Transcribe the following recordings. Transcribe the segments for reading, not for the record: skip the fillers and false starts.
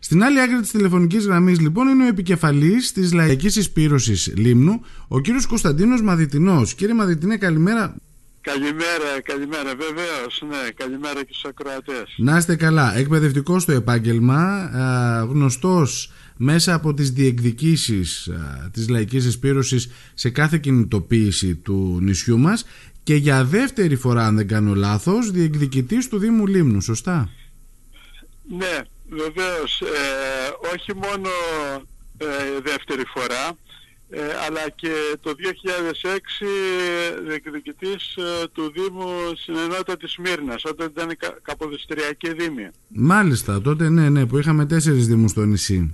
Στην άλλη άκρη της τηλεφωνικής γραμμής λοιπόν είναι ο επικεφαλής της Λαϊκής Εισπήρωσης Λίμνου, ο κύριος Κωνσταντίνος Μαδυτινός. Κύριε Μαδυτινέ, καλημέρα. Καλημέρα, βεβαίως, ναι, καλημέρα και στους ακροατές. Να είστε καλά, εκπαιδευτικός στο επάγγελμα, γνωστός μέσα από τις διεκδικήσεις της Λαϊκής Εισπήρωσης σε κάθε κινητοποίηση του νησιού μας και για δεύτερη φορά, αν δεν κάνω λάθος, διεκδικητής του Δήμου Λίμνου, σωστά? Ναι, βεβαίως, όχι μόνο δεύτερη φορά, αλλά και το 2006 διεκδικητής του Δήμου στην ενότητα της Μύρνας, όταν ήταν η Καποδιστριακή Δήμη. Μάλιστα, τότε ναι, που είχαμε 4 Δήμους στο νησί.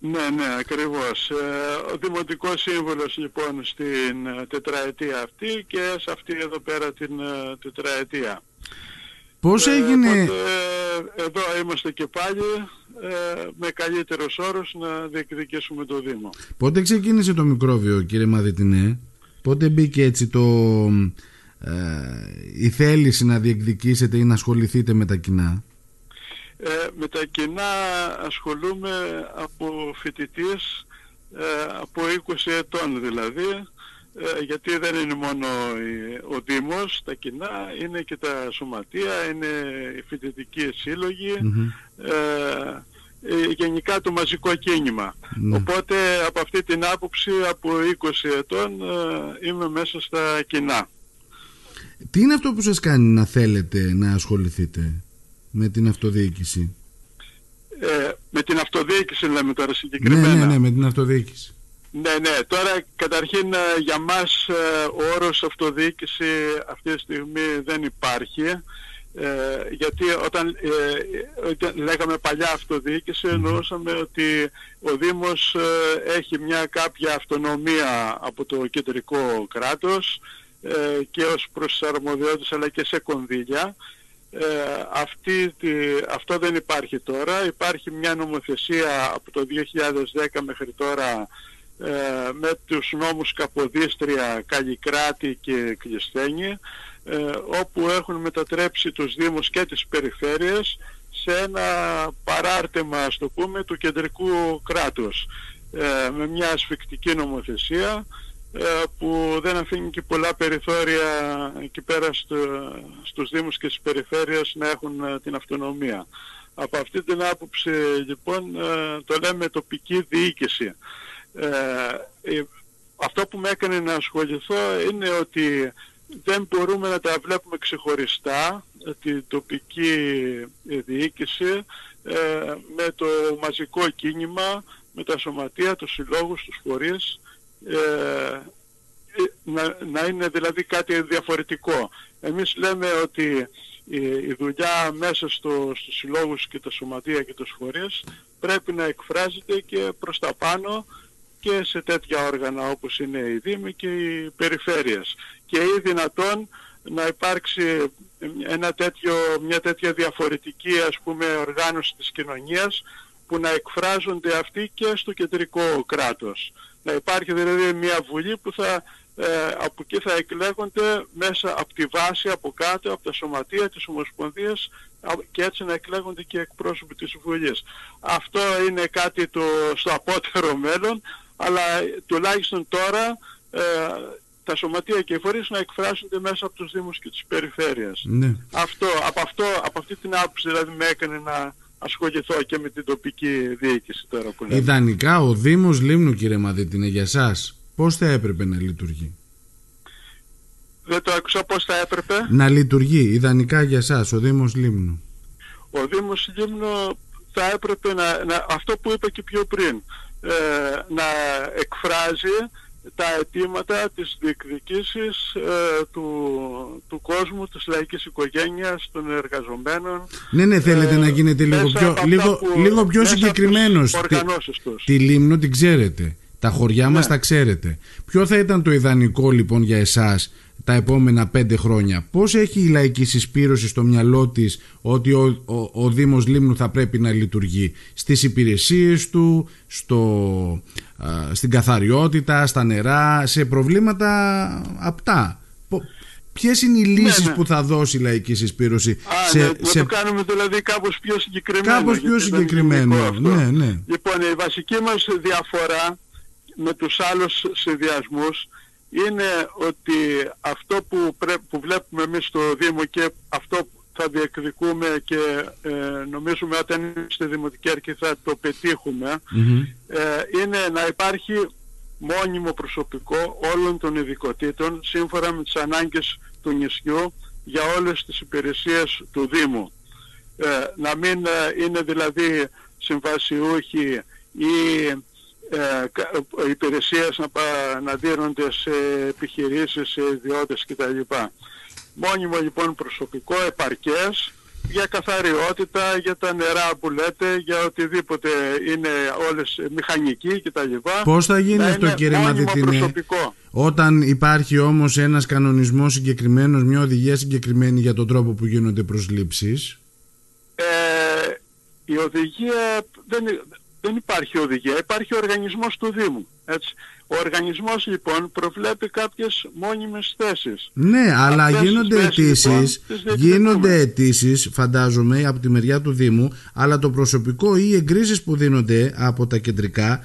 Ναι, ακριβώς. Ο Δημοτικός Σύμβουλος λοιπόν στην τετραετία αυτή και σε αυτή εδώ πέρα την τετραετία. Πώς έγινε... εδώ είμαστε και πάλι με καλύτερους όρους να διεκδικήσουμε το Δήμο. Πότε ξεκίνησε το μικρόβιο, κύριε Μαδυτινέ? Πότε μπήκε έτσι η θέληση να διεκδικήσετε ή να ασχοληθείτε με τα κοινά? Με τα κοινά ασχολούμαι από φοιτητής, από 20 ετών δηλαδή, γιατί δεν είναι μόνο ο Δήμος, τα κοινά, είναι και τα σωματεία, είναι οι φοιτητικοί σύλλογοι, γενικά το μαζικό κίνημα. Ναι. Οπότε από αυτή την άποψη από 20 ετών είμαι μέσα στα κοινά. Τι είναι αυτό που σας κάνει να θέλετε να ασχοληθείτε με την αυτοδιοίκηση? Με την αυτοδιοίκηση λέμε τώρα συγκεκριμένα? Ναι, με την αυτοδιοίκηση. Ναι, τώρα καταρχήν για μας ο όρος αυτοδιοίκηση αυτή τη στιγμή δεν υπάρχει, γιατί όταν λέγαμε παλιά αυτοδιοίκηση εννοούσαμε ότι ο Δήμος έχει μια κάποια αυτονομία από το κεντρικό κράτος και ως προς τις αρμοδιότητες αλλά και σε κονδύλια. Αυτό δεν υπάρχει τώρα. Υπάρχει μια νομοθεσία από το 2010 μέχρι τώρα με τους νόμους Καποδίστρια, Καλλικράτη και Κλεισθένη, όπου έχουν μετατρέψει τους Δήμους και τις περιφέρειες σε ένα παράρτημα, ας το πούμε, του κεντρικού κράτους, με μια ασφικτική νομοθεσία που δεν αφήνει και πολλά περιθώρια εκεί πέρα στους Δήμους και στις περιφέρειες να έχουν την αυτονομία. Από αυτή την άποψη λοιπόν το λέμε τοπική διοίκηση. Αυτό που με έκανε να ασχοληθώ είναι ότι δεν μπορούμε να τα βλέπουμε ξεχωριστά την τοπική διοίκηση με το μαζικό κίνημα, με τα σωματεία, τους συλλόγους, τους φορείς, να είναι δηλαδή κάτι διαφορετικό. Εμείς λέμε ότι η δουλειά μέσα στους συλλόγους και τα σωματεία και τους φορείς πρέπει να εκφράζεται και προς τα πάνω και σε τέτοια όργανα όπως είναι οι Δήμοι και οι περιφέρειες, και ή δυνατόν να υπάρξει μια τέτοια διαφορετική, ας πούμε, οργάνωση της κοινωνίας που να εκφράζονται αυτοί και στο κεντρικό κράτος. Να υπάρχει δηλαδή μια βουλή που από εκεί θα εκλέγονται μέσα από τη βάση, από κάτω, από τα σωματεία, τις ομοσπονδίες, και έτσι να εκλέγονται και εκπρόσωποι της Βουλής. Αυτό είναι κάτι στο απότερο μέλλον, αλλά τουλάχιστον τώρα τα σωματεία και οι φορείς να εκφράζονται μέσα από τους Δήμους και τις περιφέρειες. Ναι. Από αυτή την άποψη δηλαδή με έκανε να ασχοληθώ και με την τοπική διοίκηση τώρα που λέμε. Ιδανικά ο Δήμος Λίμνου, κύριε Μαδυτινέ, για σας πώς θα έπρεπε να λειτουργεί? Δεν το άκουσα. Πώς θα έπρεπε να λειτουργεί ιδανικά για σας ο Δήμος Λίμνου? Ο Δήμος Λίμνου θα έπρεπε αυτό που είπα και πιο πριν, να εκφράζει τα αιτήματα, τις διεκδικήσεις του κόσμου, της λαϊκής οικογένειας, των εργαζομένων. Ναι, θέλετε να γίνετε λίγο πιο συγκεκριμένος. Τη Λίμνο την ξέρετε, τα χωριά μας τα ξέρετε. Ποιο θα ήταν το ιδανικό λοιπόν για εσάς τα επόμενα 5 χρόνια? Πώς έχει η Λαϊκή Εισπήρωση στο μυαλό της ότι ο Δήμος Λίμνου θα πρέπει να λειτουργεί? Στις υπηρεσίες του, στην καθαριότητα, στα νερά, σε προβλήματα απτά. ποιες είναι οι λύσεις που θα δώσει η Λαϊκή Εισπήρωση. Να το κάνουμε δηλαδή κάπως πιο συγκεκριμένο. Κάπως πιο συγκεκριμένο. Ναι. Λοιπόν, η βασική μας διαφορά με τους άλλους συνδυασμούς είναι ότι αυτό που βλέπουμε εμείς στο Δήμο και αυτό που θα διεκδικούμε και νομίζουμε όταν είναι στη Δημοτική Αρχή θα το πετύχουμε, είναι να υπάρχει μόνιμο προσωπικό όλων των ειδικοτήτων σύμφωνα με τις ανάγκες του νησιού για όλες τις υπηρεσίες του Δήμου. Να μην είναι δηλαδή συμβασιούχοι ή υπηρεσίες να δίνονται σε επιχειρήσεις, σε ιδιώτες κτλ. Μόνιμο λοιπόν προσωπικό, επαρκές, για καθαριότητα, για τα νερά που λέτε, για οτιδήποτε είναι όλες μηχανική κτλ. Πώς θα γίνει αυτό, κύριε Μαδυτινέ, όταν υπάρχει όμως ένας κανονισμός συγκεκριμένος, μια οδηγία συγκεκριμένη για τον τρόπο που γίνονται προσλήψεις? Η οδηγία δεν υπάρχει οδηγία, υπάρχει ο οργανισμός του Δήμου. Έτσι. Ο οργανισμός λοιπόν προβλέπει κάποιες μόνιμες θέσεις. Ναι, αλλά γίνονται αιτήσεις, φαντάζομαι, από τη μεριά του Δήμου, αλλά το προσωπικό ή οι εγκρίσεις που δίνονται από τα κεντρικά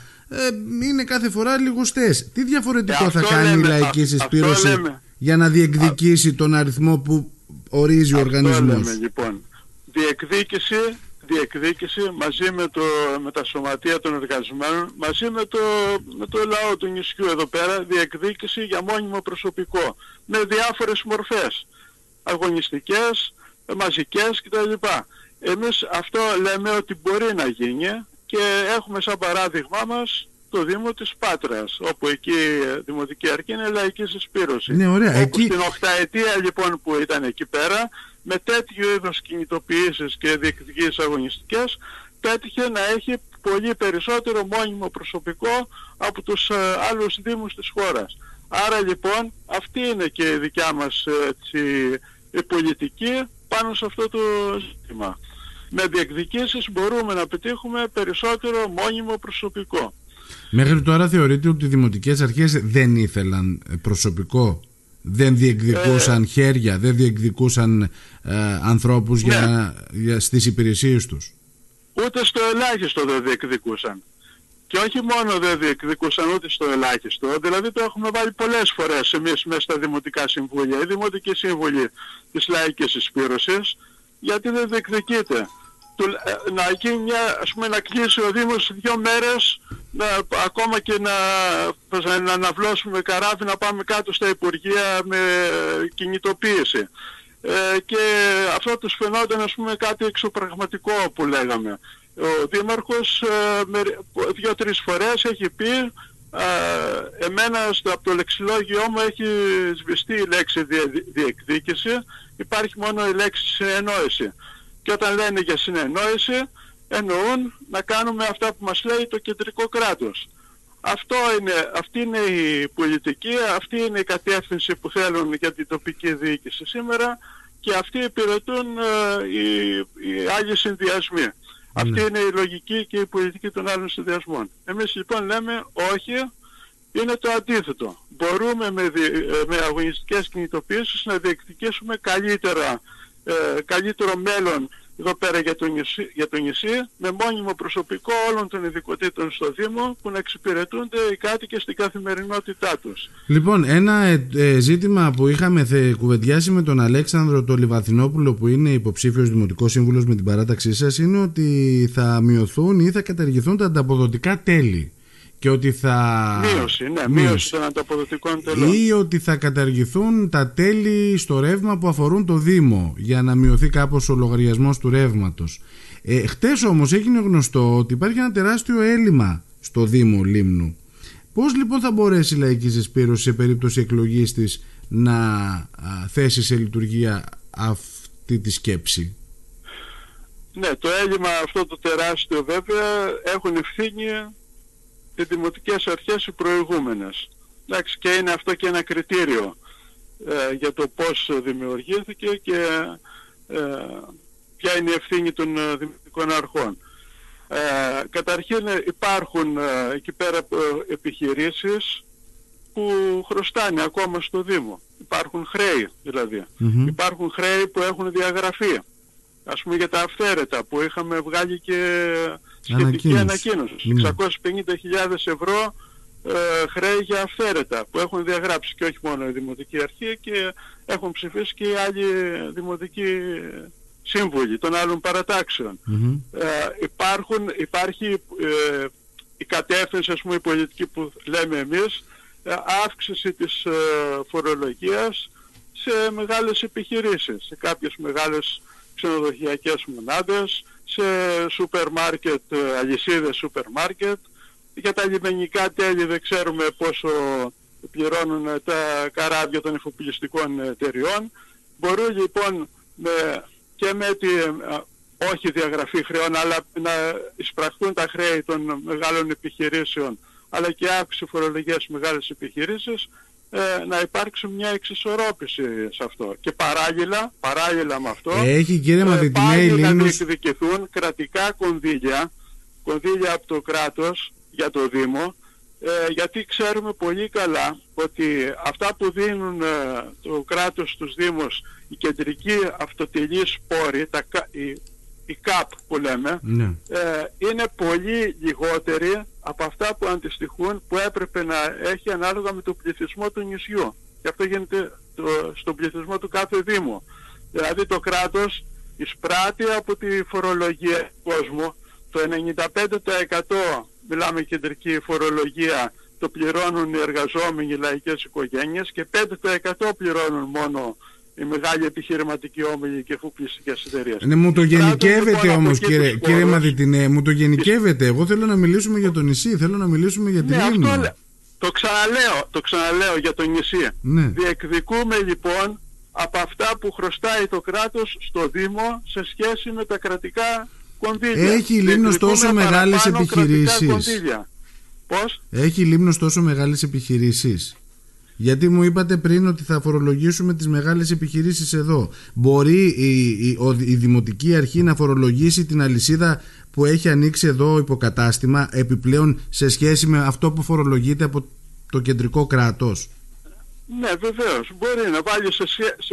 είναι κάθε φορά λιγοστές. Τι διαφορετικό θα κάνει η Λαϊκή Εισπήρωση για να διεκδικήσει τον αριθμό που ορίζει ο οργανισμός? Λοιπόν, διεκδίκηση μαζί με τα σωματεία των εργαζομένων, μαζί με το λαό του νησιού εδώ πέρα, διεκδίκηση για μόνιμο προσωπικό με διάφορες μορφές, αγωνιστικές, μαζικές κτλ. Εμείς αυτό λέμε ότι μπορεί να γίνει και έχουμε σαν παράδειγμά μας το Δήμο της Πάτρας, όπου εκεί η Δημοτική Αρχή είναι Λαϊκής Εισπήρωσης. Ναι, ωραία. Εκεί... Στην 8η αιτία λοιπόν που ήταν εκεί πέρα, με τέτοιου είδους κινητοποιήσεις και διεκδικήσεις αγωνιστικές, πέτυχε να έχει πολύ περισσότερο μόνιμο προσωπικό από τους άλλους δήμους της χώρας. Άρα λοιπόν αυτή είναι και η δικιά μας η πολιτική πάνω σε αυτό το ζήτημα. Με διεκδικήσεις μπορούμε να πετύχουμε περισσότερο μόνιμο προσωπικό. Μέχρι τώρα θεωρείτε ότι οι δημοτικές αρχές δεν ήθελαν προσωπικό, δεν διεκδικούσαν χέρια, δεν διεκδικούσαν ανθρώπους για στις υπηρεσίες τους? Ούτε στο ελάχιστο δεν διεκδικούσαν. Και όχι μόνο δεν διεκδικούσαν, ούτε στο ελάχιστο. Δηλαδή το έχουμε βάλει πολλές φορές εμείς μέσα στα δημοτικά συμβούλια, η Δημοτική Σύμβουλη της Λαϊκής Εισπήρωσης, γιατί δεν διεκδικείται. Να γίνει, ας πούμε, να κλείσει ο Δήμος 2 μέρες, ακόμα και να αναβλώσουμε καράβι, να πάμε κάτω στα Υπουργεία με κινητοποίηση. Και αυτό τους φαινόταν, ας πούμε, κάτι εξωπραγματικό που λέγαμε. Ο Δήμαρχος 2-3 φορές έχει πει, εμένα από το λεξιλόγιό μου έχει σβηστεί η λέξη διεκδίκηση, υπάρχει μόνο η λέξη συνεννόηση. Και όταν λένε για συνεννόηση, εννοούν να κάνουμε αυτά που μας λέει το κεντρικό κράτος. Αυτή είναι η πολιτική, αυτή είναι η κατεύθυνση που θέλουν για την τοπική διοίκηση σήμερα και αυτοί υπηρετούν οι άλλοι συνδυασμοί. Ναι. Αυτή είναι η λογική και η πολιτική των άλλων συνδυασμών. Εμείς λοιπόν λέμε όχι, είναι το αντίθετο. Μπορούμε με αγωνιστικές κινητοποιήσεις να διεκδικήσουμε καλύτερο μέλλον εδώ πέρα για το νησί, με μόνιμο προσωπικό όλων των ειδικοτήτων στο Δήμο που να εξυπηρετούνται οι κάτοικοι στην καθημερινότητά τους. Λοιπόν, ένα ζήτημα που είχαμε κουβεντιάσει με τον Αλέξανδρο τον Λιβαθινόπουλο, που είναι υποψήφιος δημοτικός σύμβουλος με την παράταξή σας, είναι ότι θα μειωθούν ή θα καταργηθούν τα ανταποδοτικά τέλη. Και ότι θα... Μείωση των ανταποδοτικών τελών. Ή ότι θα καταργηθούν τα τέλη στο ρεύμα που αφορούν το Δήμο, για να μειωθεί κάπως ο λογαριασμός του ρεύματος. Χτες όμως έγινε γνωστό ότι υπάρχει ένα τεράστιο έλλειμμα στο Δήμο Λίμνου. Πώς λοιπόν θα μπορέσει η Λαϊκή Εισπήρωση σε περίπτωση εκλογής της να θέσει σε λειτουργία αυτή τη σκέψη? Ναι, το έλλειμμα αυτό το τεράστιο βέβαια έχουν ευθύνη οι δημοτικές αρχές οι προηγούμενες. Εντάξει, και είναι αυτό και ένα κριτήριο για το πώς δημιουργήθηκε και ποια είναι η ευθύνη των δημοτικών αρχών. Καταρχήν υπάρχουν εκεί πέρα επιχειρήσεις που χρωστάνε ακόμα στο Δήμο. Υπάρχουν χρέη δηλαδή. Mm-hmm. Υπάρχουν χρέη που έχουν διαγραφεί. Ας πούμε για τα αυθαίρετα που είχαμε βγάλει και σχετική ανακοίνωση. Mm-hmm. 650.000 ευρώ χρέη για αυθαίρετα που έχουν διαγράψει και όχι μόνο η Δημοτική Αρχή και έχουν ψηφίσει και οι άλλοι δημοτικοί σύμβουλοι των άλλων παρατάξεων. Mm-hmm. Υπάρχει η κατεύθυνση, ας πούμε, η πολιτική που λέμε εμείς, αύξηση της φορολογίας σε μεγάλες επιχειρήσεις, σε κάποιες μεγάλες ξενοδοχειακές μονάδες, σε σούπερ μάρκετ, αλυσίδες σούπερ μάρκετ. Για τα λιμενικά τέλη δεν ξέρουμε πόσο πληρώνουν τα καράβια των εφοπλιστικών εταιριών. Μπορούν λοιπόν και με τη όχι διαγραφή χρεών, αλλά να εισπραχθούν τα χρέη των μεγάλων επιχειρήσεων, αλλά και αύξηση φορολογίας μεγάλες επιχειρήσεις, να υπάρξει μια εξισορρόπηση σε αυτό. Και παράλληλα με αυτό, πάλι να διεκδικηθούν κρατικά κονδύλια από το κράτος για το Δήμο, γιατί ξέρουμε πολύ καλά ότι αυτά που δίνουν το κράτος στους Δήμους, οι κεντρικοί αυτοτελείς πόροι, η ΚΑΠ που λέμε, ναι, είναι πολύ λιγότερη από αυτά που αντιστοιχούν, που έπρεπε να έχει ανάλογα με τον πληθυσμό του νησιού. Και αυτό γίνεται στον πληθυσμό του κάθε Δήμου. Δηλαδή το κράτος εισπράττει από τη φορολογία του κόσμου, το 95% μιλάμε κεντρική φορολογία, το πληρώνουν οι εργαζόμενοι, οι λαϊκές οικογένειες, και 5% πληρώνουν μόνο η μεγάλη επιχειρηματική όμιλη και εφοπλιστικές εταιρείες. Ναι, μου το γενικεύετε λοιπόν, όμως κύριε Μαδυτινέ, μου το γενικεύετε. Εγώ θέλω να μιλήσουμε για το νησί, θέλω να μιλήσουμε για τη Λίμνο. Αυτό, το ξαναλέω για το νησί. Ναι. Διεκδικούμε λοιπόν από αυτά που χρωστάει το κράτος στο Δήμο σε σχέση με τα κρατικά κονδύλια. Έχει η Λίμνος τόσο μεγάλες επιχειρήσεις? Πώς? Έχει η Λίμνος τόσο μεγάλες επιχειρήσεις? Γιατί μου είπατε πριν ότι θα φορολογήσουμε τις μεγάλες επιχειρήσεις εδώ. Μπορεί η Δημοτική Αρχή να φορολογήσει την αλυσίδα που έχει ανοίξει εδώ υποκατάστημα επιπλέον σε σχέση με αυτό που φορολογείται από το κεντρικό κράτος? Ναι, βεβαίως. Μπορεί να βάλει σε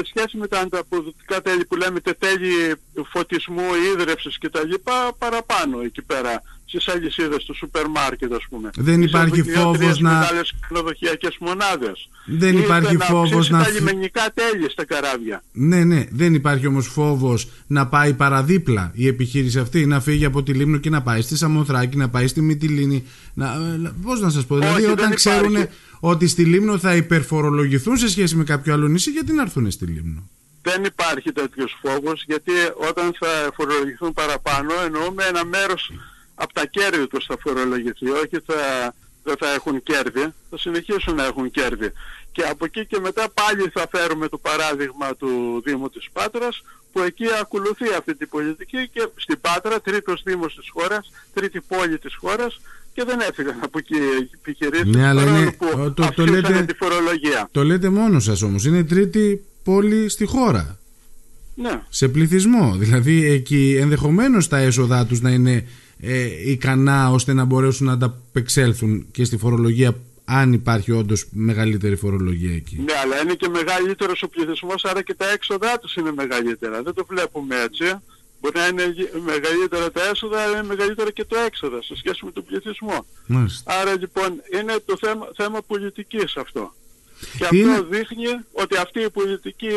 σχέση με τα ανταποδοτικά τέλη που λέμε, τέλη φωτισμού, ίδρευσης κτλ. Παραπάνω εκεί πέρα στις αλυσίδες του σούπερ μάρκετ, ας πούμε. Δεν υπάρχει φόβος να... μεγάλες ξενοδοχειακές μονάδες. Δεν υπάρχει φόβος να... τα λιμενικά τέλη στα καράβια. Ναι, ναι. Δεν υπάρχει όμως φόβος να πάει παραδίπλα η επιχείρηση αυτή, να φύγει από τη Λίμνο και να πάει στη Σαμοθράκη, να πάει στη Μυτιλήνη. Πώς να σας πω. Δηλαδή όταν ξέρουν ότι στη Λίμνο θα υπερφορολογηθούν σε σχέση με κάποιο άλλο νησί, γιατί να έρθουν στη Λίμνο? Δεν υπάρχει τέτοιος φόβος, γιατί όταν θα φορολογηθούν παραπάνω, εννοούμε ένα μέρος από τα κέρδη τους θα φορολογηθεί, όχι δεν θα έχουν κέρδη, θα συνεχίσουν να έχουν κέρδη. Και από εκεί και μετά πάλι θα φέρουμε το παράδειγμα του Δήμου της Πάτρας, που εκεί ακολουθεί αυτή την πολιτική, και στην Πάτρα, τρίτος Δήμος της χώρας, τρίτη πόλη της χώρας, και δεν έφυγαν από εκεί οι επιχειρήσεις, ναι, αλλά είναι, που αυξήσανε τη φορολογία. Το λέτε μόνο σας όμως, είναι η τρίτη πόλη στη χώρα. Ναι. Σε πληθυσμό, δηλαδή εκεί ενδεχομένως τα έσοδά τους να είναι ικανά ώστε να μπορέσουν να ανταπεξέλθουν και στη φορολογία, αν υπάρχει όντως μεγαλύτερη φορολογία εκεί. Ναι, αλλά είναι και μεγαλύτερος ο πληθυσμός, άρα και τα έξοδά τους είναι μεγαλύτερα. Δεν το βλέπουμε έτσι. Μπορεί να είναι μεγαλύτερα τα έσοδα, αλλά είναι μεγαλύτερα και το έξοδα σε σχέση με τον πληθυσμό. Μάλιστα. Άρα λοιπόν είναι το θέμα πολιτικής αυτό. Και αυτό δείχνει ότι αυτή η πολιτική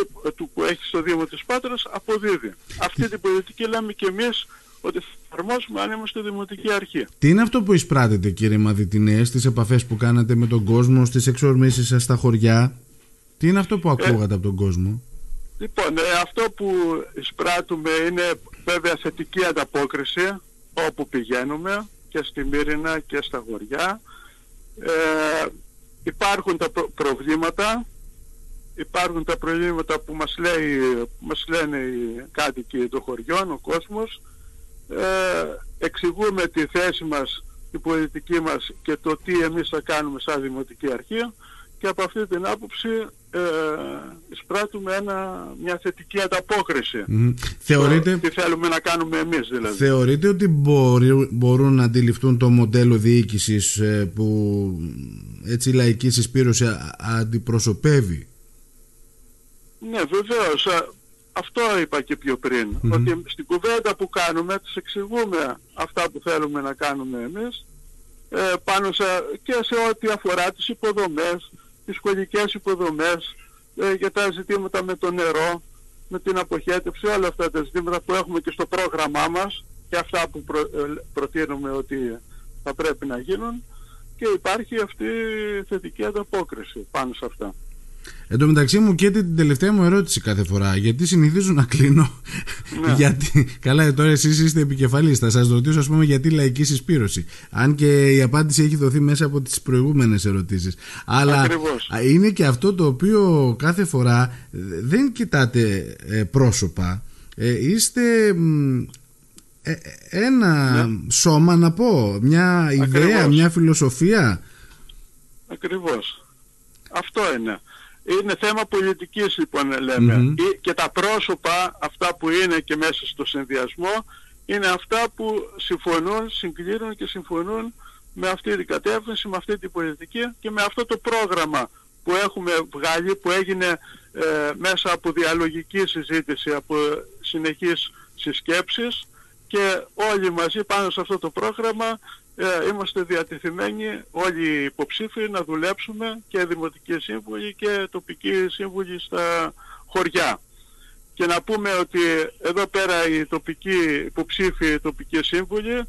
που έχει στο Δήμο της Πάτρας αποδίδει. Αυτή την πολιτική λέμε και εμείς ότι θα εφαρμόσουμε αν είμαστε Δημοτική Αρχή. Τι είναι αυτό που εισπράττετε, κύριε Μαδυτινέ, στις επαφές που κάνατε με τον κόσμο, στις εξορμήσεις σας στα χωριά? Τι είναι αυτό που ακούγατε από τον κόσμο? Λοιπόν, αυτό που εισπράττουμε είναι βέβαια θετική ανταπόκριση όπου πηγαίνουμε, και στη Μύρνα και στα χωριά. Υπάρχουν τα προβλήματα, που μας λένε οι κάτοικοι των χωριών, ο κόσμος. Εξηγούμε τη θέση μας, τη πολιτική μας και το τι εμείς θα κάνουμε σαν Δημοτική Αρχή, και από αυτή την άποψη εισπράττουμε μια θετική ανταπόκριση. Mm-hmm. Θεωρείτε, τι θέλουμε να κάνουμε εμείς δηλαδή. Θεωρείτε ότι μπορούν να αντιληφθούν το μοντέλο διοίκησης που έτσι η Λαϊκή Εισπήρωση αντιπροσωπεύει? Ναι, βεβαίως. Αυτό είπα και πιο πριν. Mm-hmm. Ότι στην κουβέντα που κάνουμε τους εξηγούμε αυτά που θέλουμε να κάνουμε εμείς πάνω σε, και σε ό,τι αφορά τις υποδομές, τις σχολικές υποδομές, για τα ζητήματα με το νερό, με την αποχέτευση, όλα αυτά τα ζητήματα που έχουμε και στο πρόγραμμά μας και αυτά που προτείνουμε ότι θα πρέπει να γίνουν, και υπάρχει αυτή η θετική ανταπόκριση πάνω σε αυτά. Εν τω μεταξύ μου και την τελευταία μου ερώτηση κάθε φορά, γιατί συνηθίζω να κλείνω. Ναι. Γιατί, καλά, τώρα εσείς είστε επικεφαλής, θα σας ρωτήσω ας πούμε γιατί Λαϊκή Εισπήρωση, αν και η απάντηση έχει δοθεί μέσα από τις προηγούμενες ερωτήσεις. Αλλά ακριβώς. Είναι και αυτό το οποίο κάθε φορά δεν κοιτάτε πρόσωπα, είστε ένα ναι. σώμα, να πω, μια ακριβώς. ιδέα, μια φιλοσοφία. Ακριβώς, αυτό είναι. Είναι θέμα πολιτικής, λοιπόν, λέμε. Mm-hmm. Και τα πρόσωπα, αυτά που είναι και μέσα στο συνδυασμό, είναι αυτά που συμφωνούν, συγκλίνουν και συμφωνούν με αυτή την κατεύθυνση, με αυτή την πολιτική και με αυτό το πρόγραμμα που έχουμε βγάλει, που έγινε μέσα από διαλογική συζήτηση, από συνεχείς συσκέψεις, και όλοι μαζί πάνω σε αυτό το πρόγραμμα είμαστε διατεθειμένοι όλοι οι υποψήφοι να δουλέψουμε, και δημοτικοί σύμβουλοι και τοπικοί σύμβουλοι στα χωριά. Και να πούμε ότι εδώ πέρα οι τοπικοί υποψήφοι, οι τοπικοί σύμβουλοι,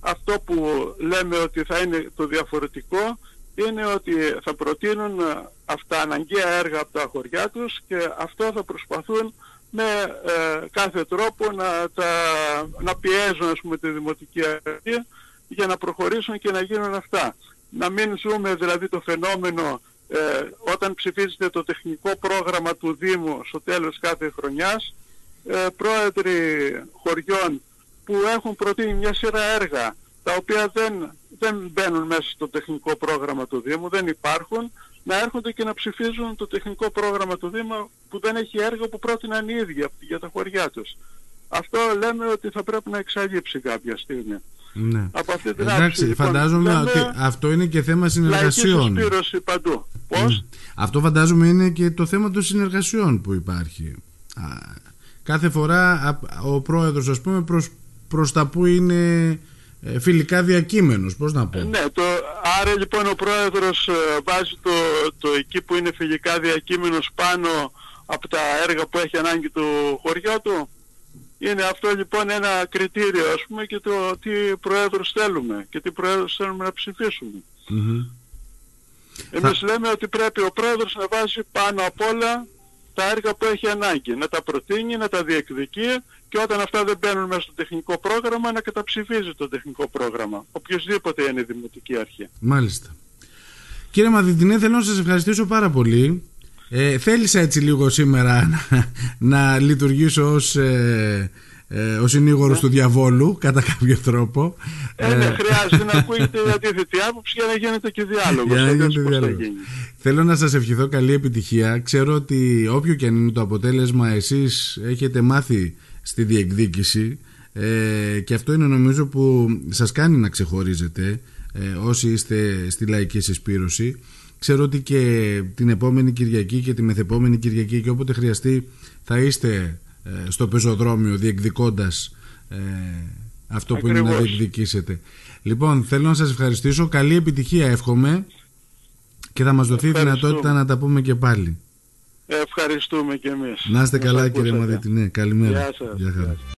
αυτό που λέμε ότι θα είναι το διαφορετικό είναι ότι θα προτείνουν αυτά αναγκαία έργα από τα χωριά τους, και αυτό θα προσπαθούν με κάθε τρόπο να πιέζουν, ας πούμε, τη δημοτική αρχή για να προχωρήσουν και να γίνουν αυτά. Να μην ζούμε δηλαδή το φαινόμενο όταν ψηφίζεται το τεχνικό πρόγραμμα του Δήμου στο τέλος κάθε χρονιάς, πρόεδροι χωριών που έχουν προτείνει μια σειρά έργα τα οποία δεν μπαίνουν μέσα στο τεχνικό πρόγραμμα του Δήμου, δεν υπάρχουν, να έρχονται και να ψηφίζουν το τεχνικό πρόγραμμα του Δήμου που δεν έχει έργο που πρότειναν οι ίδιοι για τα χωριά τους. Αυτό λέμε ότι θα πρέπει να εξαλείψει κάποια στιγμή. Ναι. Από αυτή την άποψη, λοιπόν, φαντάζομαι ότι αυτό είναι και θέμα συνεργασιών. Λαϊκή Εισπήρωση παντού. Πώς? Αυτό φαντάζομαι είναι και το θέμα των συνεργασιών που υπάρχει. Κάθε φορά ο πρόεδρος, ας πούμε, προς τα που είναι φιλικά διακείμενος, πώς να πω. Ναι, άρα λοιπόν ο πρόεδρος βάζει το εκεί που είναι φιλικά διακείμενος πάνω από τα έργα που έχει ανάγκη το χωριό του. Είναι αυτό λοιπόν ένα κριτήριο, ας πούμε, και το τι προέδρους θέλουμε και τι προέδρους θέλουμε να ψηφίσουμε. Mm-hmm. Εμείς λέμε ότι πρέπει ο πρόεδρος να βάζει πάνω απ' όλα τα έργα που έχει ανάγκη, να τα προτείνει, να τα διεκδικεί, και όταν αυτά δεν μπαίνουν μέσα στο τεχνικό πρόγραμμα να καταψηφίζει το τεχνικό πρόγραμμα, οποιοςδήποτε είναι η δημοτική αρχή. Μάλιστα. Κύριε Μαδυτινέ, θέλω να σας ευχαριστήσω πάρα πολύ. Θέλησα έτσι λίγο σήμερα να λειτουργήσω ως συνήγορος του διαβόλου κατά κάποιο τρόπο. Χρειάζεται να ακούγεται η αντίθετη άποψη για να γίνεται και διάλογος. Για να γίνεται διάλογος. Θέλω να σας ευχηθώ καλή επιτυχία. Ξέρω ότι όποιο και αν είναι το αποτέλεσμα, εσείς έχετε μάθει στη διεκδίκηση, και αυτό είναι, νομίζω, που σας κάνει να ξεχωρίζετε όσοι είστε στη Λαϊκή Εισπήρωση. Ξέρω ότι και την επόμενη Κυριακή και τη μεθεπόμενη Κυριακή και όποτε χρειαστεί θα είστε στο πεζοδρόμιο διεκδικώντας αυτό που είναι να διεκδικήσετε. Λοιπόν, θέλω να σας ευχαριστήσω. Καλή επιτυχία εύχομαι, και θα μας δοθεί η δυνατότητα να τα πούμε και πάλι. Ευχαριστούμε και εμείς. Να είστε καλά, κύριε Μαδυτινέ. Καλημέρα. Γεια σας. Γεια χαρά.